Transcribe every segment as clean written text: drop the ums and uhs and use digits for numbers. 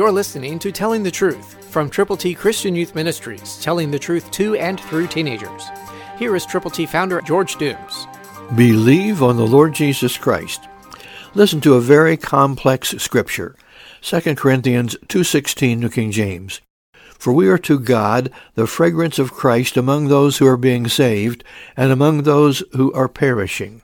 You're listening to Telling the Truth from Triple T Christian Youth Ministries, telling the truth to and through teenagers. Here is Triple T founder George Dooms. Believe on the Lord Jesus Christ. Listen to a very complex scripture, 2 Corinthians 2:16, New King James. For we are to God the fragrance of Christ among those who are being saved and among those who are perishing.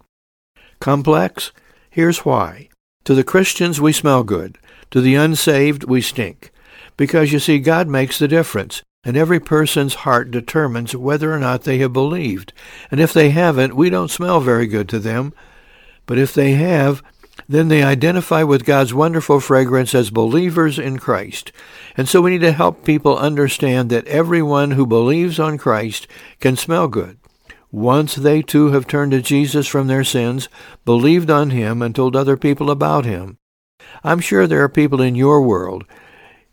Complex? Here's why. To the Christians, we smell good. To the unsaved, we stink. Because, you see, God makes the difference, and every person's heart determines whether or not they have believed. And if they haven't, we don't smell very good to them. But if they have, then they identify with God's wonderful fragrance as believers in Christ. And so we need to help people understand that everyone who believes on Christ can smell good. Once they too have turned to Jesus from their sins, believed on him, and told other people about him. I'm sure there are people in your world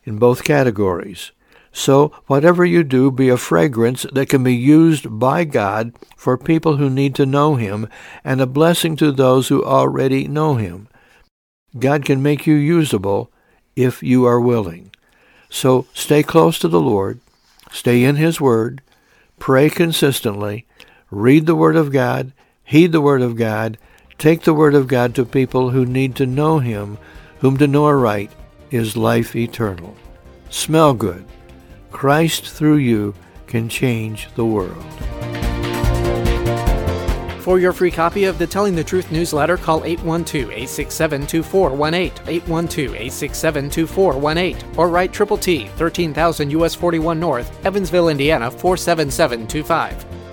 in both categories. So whatever you do, be a fragrance that can be used by God for people who need to know him and a blessing to those who already know him. God can make you usable if you are willing. So stay close to the Lord, stay in his word, pray consistently, read the word of God, heed the word of God, take the word of God to people who need to know him, whom to know aright is life eternal. Smell good. Christ through you can change the world. For your free copy of the Telling the Truth newsletter, call 812-867-2418, 812-867-2418, or write Triple T, 13,000 U.S. 41 North, Evansville, Indiana, 47725.